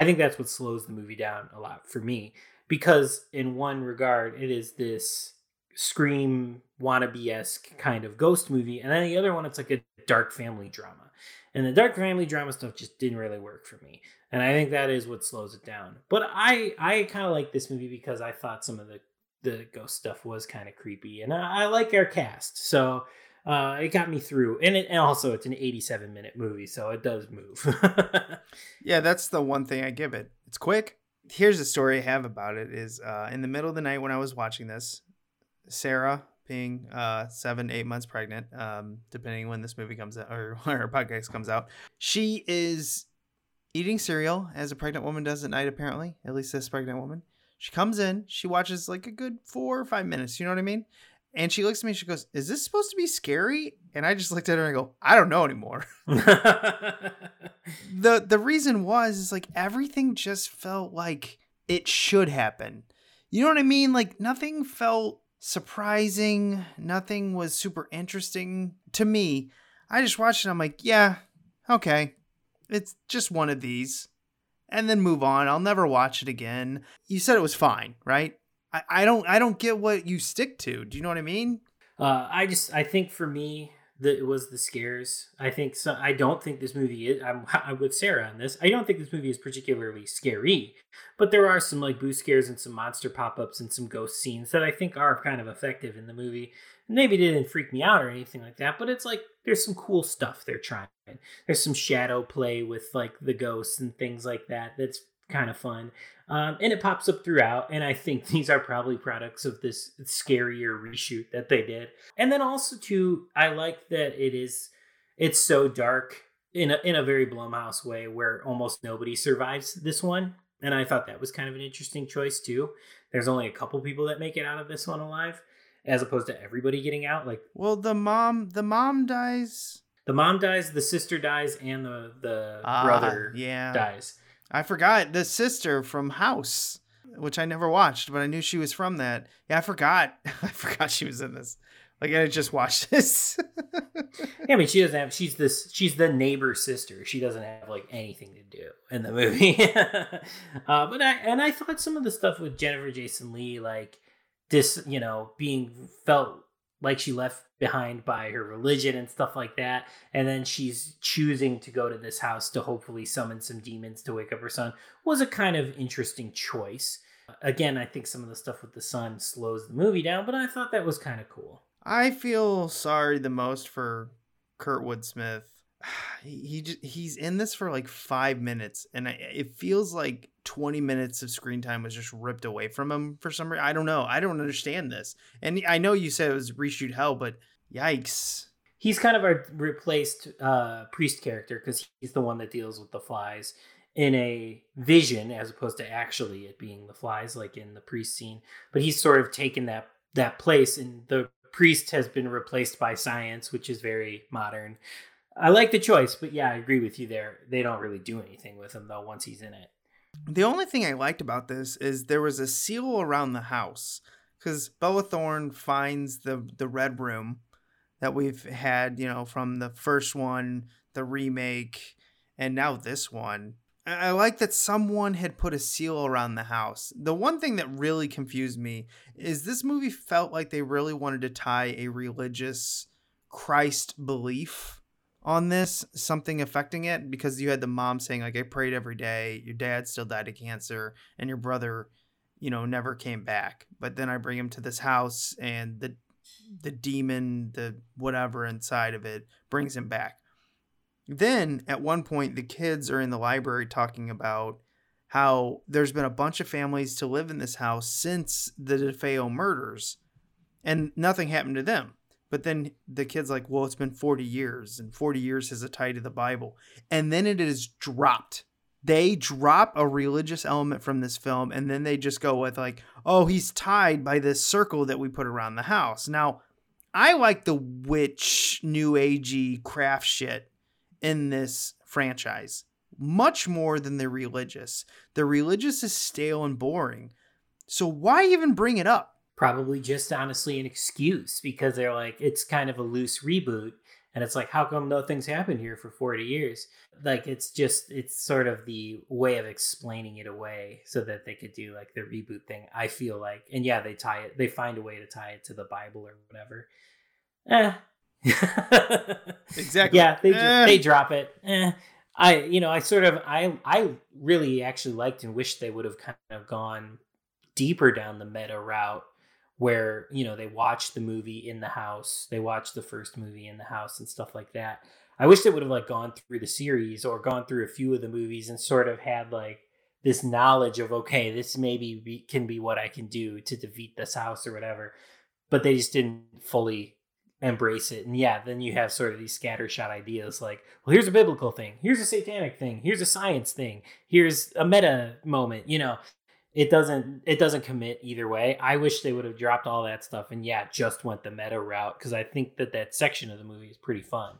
I think that's what slows the movie down a lot for me, because in one regard, it is this Scream wannabe-esque kind of ghost movie. And then the other one, it's like a dark family drama, and the dark family drama stuff just didn't really work for me. And I think that is what slows it down. But I, I kind of like this movie because I thought some of the, the ghost stuff was kind of creepy, and I, I like our cast. So uh, it got me through. And, it, and also it's an eighty-seven minute movie, so it does move. Yeah, that's the one thing I give it. It's quick. Here's the story I have about it is uh, in the middle of the night when I was watching this, Sarah being uh, seven, eight months pregnant, um, depending when this movie comes out or when our podcast comes out, she is eating cereal as a pregnant woman does at night, apparently, at least this pregnant woman. She comes in, she watches like a good four or five minutes, you know what I mean? And she looks at me, she goes, "Is this supposed to be scary?" And I just looked at her and I go, "I don't know anymore." The the reason was, is like everything just felt like it should happen. You know what I mean? Like nothing felt surprising. Nothing was super interesting to me. I just watched it. I'm like, yeah, okay. It's just one of these. And then move on. I'll never watch it again. You said it was fine, right? I, I don't I don't get what you stick to. Do you know what I mean? Uh, I just I think for me, the, it was the scares. I think so. I don't think this movie is, I'm, I'm with Sarah on this. I don't think this movie is particularly scary, but there are some like boo scares and some monster pop-ups and some ghost scenes that I think are kind of effective in the movie. Maybe they didn't freak me out or anything like that, but it's like there's some cool stuff they're trying. There's some shadow play with like the ghosts and things like that. That's kind of fun. Um, and it pops up throughout. And I think these are probably products of this scarier reshoot that they did. And then also too, I like that it is, it's so dark in a, in a very Blumhouse way where almost nobody survives this one. And I thought that was kind of an interesting choice too. There's only a couple people that make it out of this one alive, as opposed to everybody getting out. Like, well, the mom, the mom dies. The mom dies, the sister dies, and the, the uh, brother yeah. dies. I forgot the sister from House, which I never watched, but I knew she was from that. Yeah, I forgot. I forgot she was in this. Like, I just watched this. Yeah, I mean, she doesn't have, she's this, she's the neighbor sister. She doesn't have, like, anything to do in the movie. uh, but I, and I thought some of the stuff with Jennifer Jason Leigh, like, this, you know, being felt like she left behind by her religion and stuff like that. And then she's choosing to go to this house to hopefully summon some demons to wake up her son was a kind of interesting choice. Again, I think some of the stuff with the son slows the movie down, but I thought that was kind of cool. I feel sorry the most for Kurtwood Smith. He, he he's in this for like five minutes and I, it feels like twenty minutes of screen time was just ripped away from him for some reason. I don't know. I don't understand this. And I know you said it was reshoot hell, but yikes. He's kind of our replaced uh, priest character because he's the one that deals with the flies in a vision as opposed to actually it being the flies like in the priest scene. But he's sort of taken that that place and the priest has been replaced by science, which is very modern. I like the choice, but yeah, I agree with you there. They don't really do anything with him, though, once he's in it. The only thing I liked about this is there was a seal around the house because Bella Thorne finds the, the red room that we've had, you know, from the first one, the remake, and now this one. I like that someone had put a seal around the house. The one thing that really confused me is this movie felt like they really wanted to tie a religious Christ belief on this, something affecting it, because you had the mom saying, like, I prayed every day, your dad still died of cancer, and your brother, you know, never came back. But then I bring him to this house, and the the demon, the whatever inside of it, brings him back. Then at one point, the kids are in the library talking about how there's been a bunch of families to live in this house since the DeFeo murders and nothing happened to them. But then the kid's like, well, it's been forty years and forty years is a tie to the Bible. And then it is dropped. They drop a religious element from this film and then they just go with like, oh, he's tied by this circle that we put around the house. Now, I like the witch, new agey craft shit in this franchise much more than the religious. The religious is stale and boring. So why even bring it up? Probably just honestly an excuse because they're like, it's kind of a loose reboot. And it's like, how come nothing's happened here for forty years? Like, it's just, it's sort of the way of explaining it away so that they could do like the reboot thing, I feel like. And yeah, they tie it, they find a way to tie it to the Bible or whatever. Eh. Exactly. Yeah, they, eh. they drop it. Eh. I, you know, I sort of, I, I really actually liked and wished they would have kind of gone deeper down the meta route where, you know, they watched the movie in the house, they watched the first movie in the house and stuff like that. I wish they would have like gone through the series or gone through a few of the movies and sort of had like this knowledge of, okay, this maybe be, can be what I can do to defeat this house or whatever. But they just didn't fully embrace it. And yeah, then you have sort of these scattershot ideas like, well, here's a biblical thing, here's a satanic thing, here's a science thing, here's a meta moment. You know, it doesn't it doesn't commit either way. I wish they would have dropped all that stuff and yeah, just went the meta route, because I think that that section of the movie is pretty fun.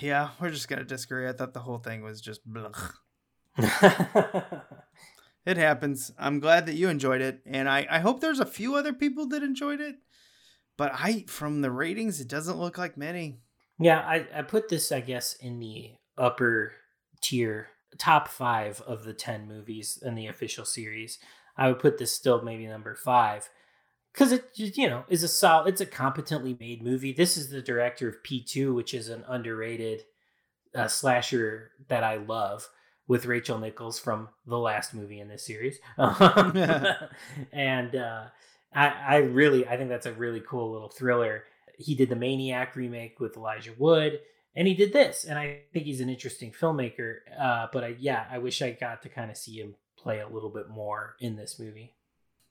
Yeah, we're just gonna disagree. I thought the whole thing was just blech. It happens. I'm glad that you enjoyed it, and I, I hope there's a few other people that enjoyed it. But I, from the ratings, it doesn't look like many. Yeah, I, I put this, I guess, in the upper tier, top five of the ten movies in the official series. I would put this still maybe number five because it, you know, is a solid, it's a competently made movie. This is the director of P two, which is an underrated uh, slasher that I love, with Rachel Nichols from the last movie in this series. and, uh, I, I really, I think that's a really cool little thriller. He did the Maniac remake with Elijah Wood, and he did this. And I think he's an interesting filmmaker. Uh, but I, yeah, I wish I got to kind of see him play a little bit more in this movie.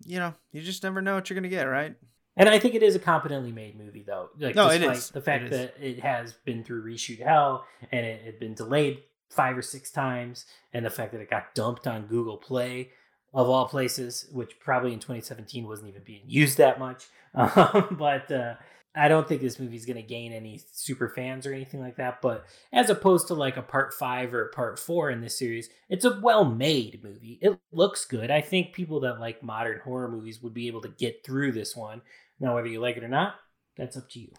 You know, you just never know what you're going to get, right? And I think it is a competently made movie, though. Like, no, it is. The fact it is. that it has been through reshoot hell, and it had been delayed five or six times, and the fact that it got dumped on Google Play, of all places, which probably in twenty seventeen wasn't even being used that much. Um, but uh, I don't think this movie's going to gain any super fans or anything like that. But as opposed to like a part five or part four in this series, it's a well-made movie. It looks good. I think people that like modern horror movies would be able to get through this one. Now, whether you like it or not, that's up to you.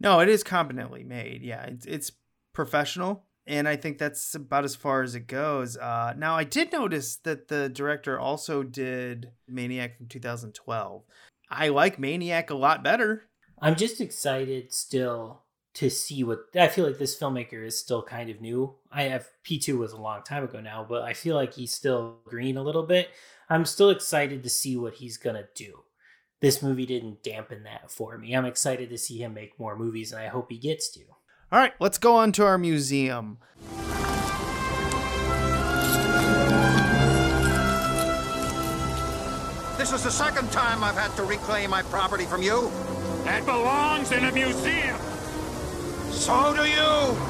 No, it is competently made. Yeah, it's, it's professional. And I think that's about as far as it goes. Uh, now, I did notice that the director also did Maniac from two thousand twelve. I like Maniac a lot better. I'm just excited still to see what... I feel like this filmmaker is still kind of new. I have... P two was a long time ago now, but I feel like he's still green a little bit. I'm still excited to see what he's going to do. This movie didn't dampen that for me. I'm excited to see him make more movies, and I hope he gets to. All right, let's go on to our museum. This is the second time I've had to reclaim my property from you. That belongs in a museum. So do you.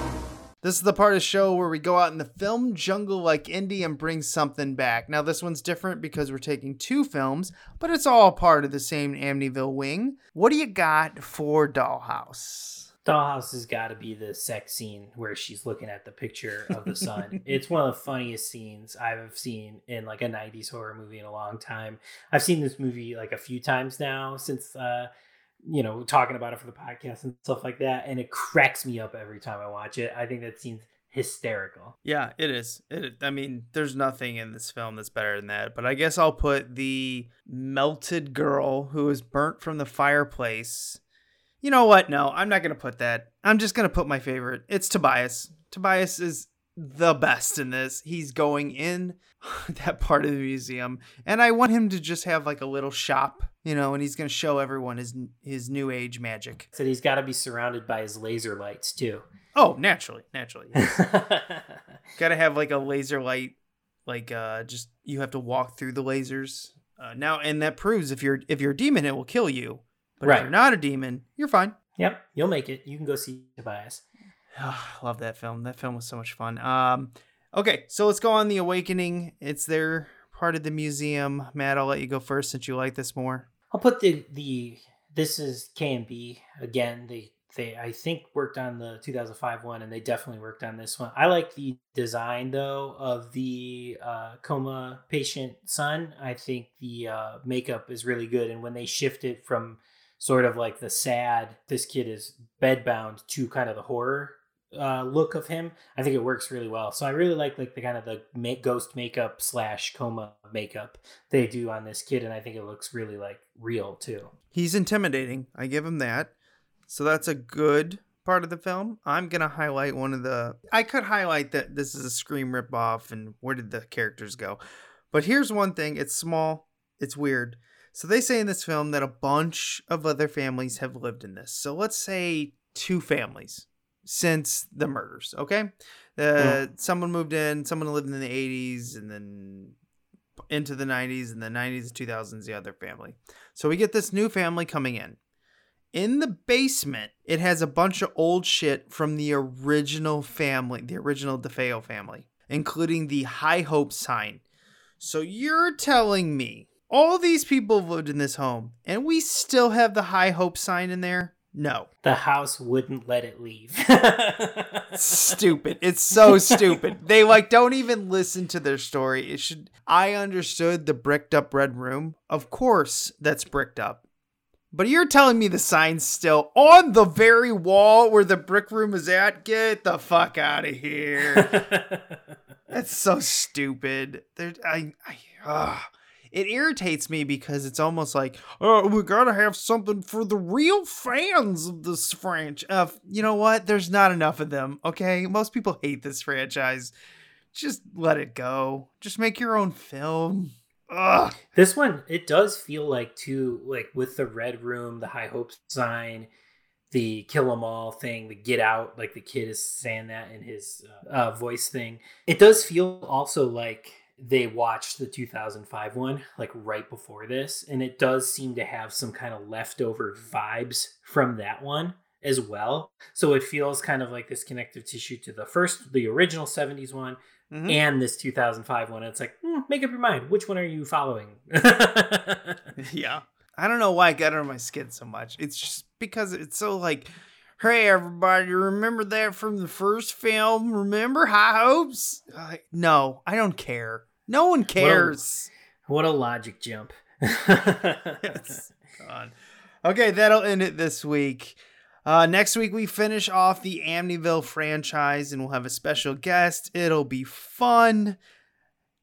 This is the part of the show where we go out in the film jungle like indie and bring something back. Now, this one's different because we're taking two films, but it's all part of the same Amityville wing. What do you got for Dollhouse? Dollhouse has got to be the sex scene where she's looking at the picture of the sun. It's one of the funniest scenes I've seen in like a nineties horror movie in a long time. I've seen this movie like a few times now since uh, you know, talking about it for the podcast and stuff like that. And it cracks me up every time I watch it. I think that scene's hysterical. Yeah, it is. It, I mean, there's nothing in this film that's better than that. But I guess I'll put the melted girl who is burnt from the fireplace. You know what? No, I'm not going to put that. I'm just going to put my favorite. It's Tobias. Tobias is the best in this. He's going in that part of the museum, and I want him to just have like a little shop, you know, and he's going to show everyone his his new age magic. So he's got to be surrounded by his laser lights too. Oh, naturally, naturally. Yes. Got to have like a laser light, like uh, just you have to walk through the lasers uh, now, and that proves if you're if you're a demon, it will kill you. But right. If you're not a demon, you're fine. Yep, you'll make it. You can go see Tobias. Oh, love that film. That film was so much fun. Um, okay, so let's go on The Awakening. It's their part of the museum. Matt, I'll let you go first since you like this more. I'll put the, the this is K and B. Again, they, they I think worked on the two thousand five one, and they definitely worked on this one. I like the design, though, of the uh, coma patient son. I think the uh, makeup is really good, and when they shift it from sort of like the sad, this kid is bedbound, to kind of the horror uh look of him, I think it works really well. So I really like like the kind of the make ghost makeup slash coma makeup they do on this kid, and I think it looks really like real too. He's intimidating, I give him that. So that's a good part of the film. I'm gonna highlight one of the I could highlight that this is a Scream ripoff and where did the characters go, but here's one thing. It's small, it's weird. So they say in this film that a bunch of other families have lived in this. So let's say two families since the murders, okay? Uh, yeah. Someone moved in, someone lived in the eighties, and then into the nineties, and the nineties and two thousands, the other family. So we get this new family coming in. In the basement, it has a bunch of old shit from the original family, the original DeFeo family, including the High Hope sign. So you're telling me all these people have lived in this home, and we still have the High Hope sign in there? No. The house wouldn't let it leave. Stupid. It's so stupid. They like don't even listen to their story. It should. I understood the bricked up red room. Of course that's bricked up. But you're telling me the sign's still on the very wall where the brick room is at? Get the fuck out of here. That's so stupid. There, I, I, ugh. It irritates me because it's almost like, oh, we gotta have something for the real fans of this franchise. Uh, you know what? There's not enough of them, okay? Most people hate this franchise. Just let it go. Just make your own film. Ugh. This one, it does feel like, too, like with the Red Room, the High Hope sign, the kill them all thing, the get out, like the kid is saying that in his uh, uh, voice thing. It does feel also like they watched the two thousand five one like right before this, and it does seem to have some kind of leftover vibes from that one as well. So it feels kind of like this connective tissue to the first, the original seventies one, mm-hmm. and this two thousand five one. It's like, mm, make up your mind. Which one are you following? Yeah. I don't know why I got under my skin so much. It's just because it's so like, hey, everybody, remember that from the first film? Remember High Hopes? Uh, no, I don't care. No one cares. What a, what a logic jump. Yes. God. Okay, that'll end it this week. Uh, next week, we finish off the Amityville franchise, and we'll have a special guest. It'll be fun.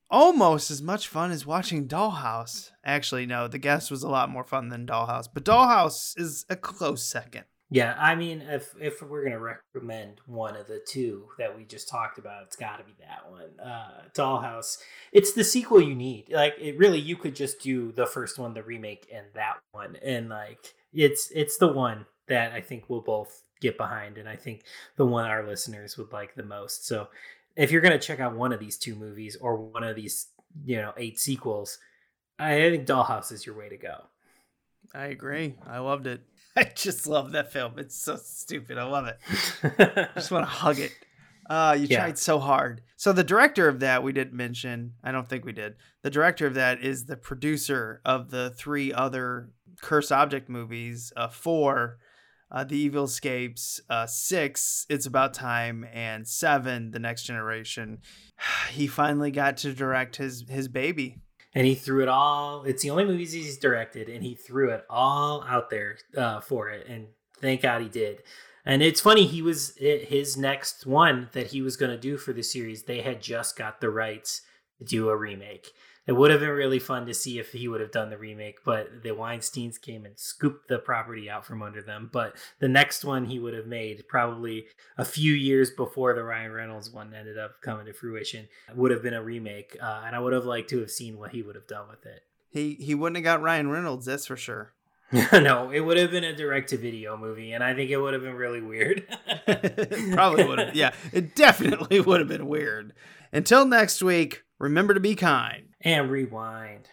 Almost as much fun as watching Dollhouse. Actually, no, the guest was a lot more fun than Dollhouse, but Dollhouse is a close second. Yeah, I mean, if if we're going to recommend one of the two that we just talked about, it's got to be that one. Uh, Dollhouse. It's the sequel you need. Like, it really, you could just do the first one, the remake, and that one. And, like, it's it's the one that I think we'll both get behind, and I think the one our listeners would like the most. So if you're going to check out one of these two movies or one of these, you know, eight sequels, I think Dollhouse is your way to go. I agree. I loved it. I just love that film. It's so stupid. I love it. I just want to hug it. Uh, you yeah. tried so hard. So the director of that we didn't mention. I don't think we did. The director of that is the producer of the three other Cursed Object movies. Uh, four, uh, The Evil Escapes. Uh, six, It's About Time. And seven, The Next Generation. He finally got to direct his, his baby. And he threw it all. It's the only movies he's directed, and he threw it all out there uh, for it. And thank God he did. And it's funny, he was his next one that he was going to do for the series. They had just got the rights to do a remake. It would have been really fun to see if he would have done the remake, but the Weinsteins came and scooped the property out from under them. But the next one he would have made, probably a few years before the Ryan Reynolds one ended up coming to fruition, would have been a remake. Uh, and I would have liked to have seen what he would have done with it. He he wouldn't have got Ryan Reynolds, that's for sure. No, it would have been a direct-to-video movie, and I think it would have been really weird. Probably would have. Yeah, it definitely would have been weird. Until next week, remember to be kind. And rewind.